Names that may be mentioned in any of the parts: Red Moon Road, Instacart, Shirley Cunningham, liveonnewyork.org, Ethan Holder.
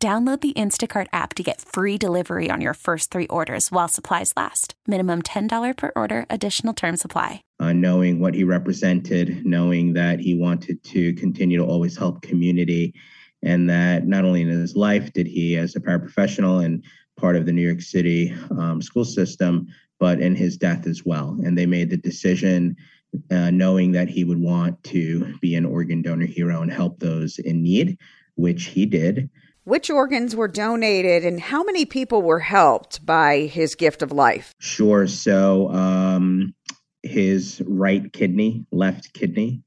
Download the Instacart app to get free delivery on your first three orders while supplies last. Minimum $10 per order. Additional terms apply. Knowing what he represented, knowing that he wanted to continue to always help community, and that not only in his life did he, as a paraprofessional and part of the New York City school system, but in his death as well. And they made the decision knowing that he would want to be an organ donor hero and help those in need, which he did. Which organs were donated and how many people were helped by his gift of life? Sure. So his right kidney, left kidney,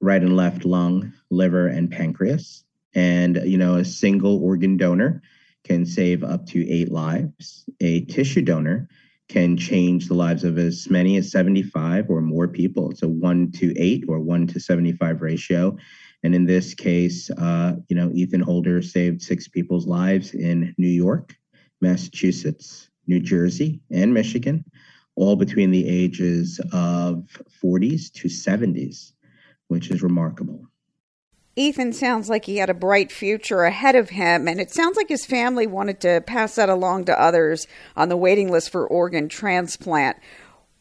right and left lung, liver, and pancreas. And, you know, a single organ donor can save up to 8 lives. A tissue donor can change the lives of as many as 75 or more people. It's a 1-to-8 or 1-to-75 ratio. And in this case, Ethan Holder saved 6 people's lives in New York, Massachusetts, New Jersey, and Michigan, all between the ages of 40s to 70s, which is remarkable. Ethan sounds like he had a bright future ahead of him, and it sounds like his family wanted to pass that along to others on the waiting list for organ transplant.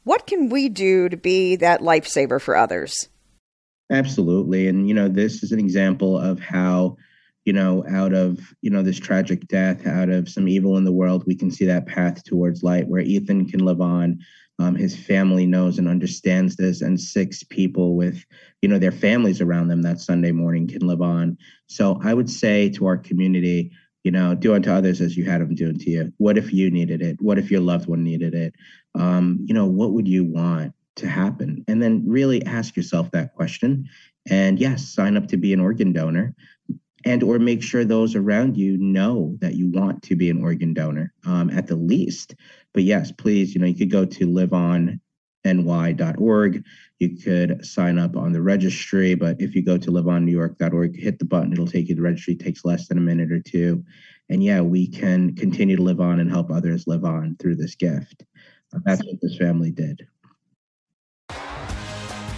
What can we do to be that lifesaver for others? Absolutely. And, this is an example of how, out of, this tragic death, out of some evil in the world, we can see that path towards light where Ethan can live on. His family knows and understands this, and 6 people with, their families around them that Sunday morning can live on. So I would say to our community, do unto others as you had them do unto you. What if you needed it? What if your loved one needed it? What would you want to happen? And then really ask yourself that question. And yes, sign up to be an organ donor, and or make sure those around you know that you want to be an organ donor at the least. But yes, please, you could go to liveonnewyork.org. You could sign up on the registry. But if you go to liveonnewyork.org, hit the button, it'll take you to the registry. It takes less than a minute or two. And yeah, we can continue to live on and help others live on through this gift. That's what this family did.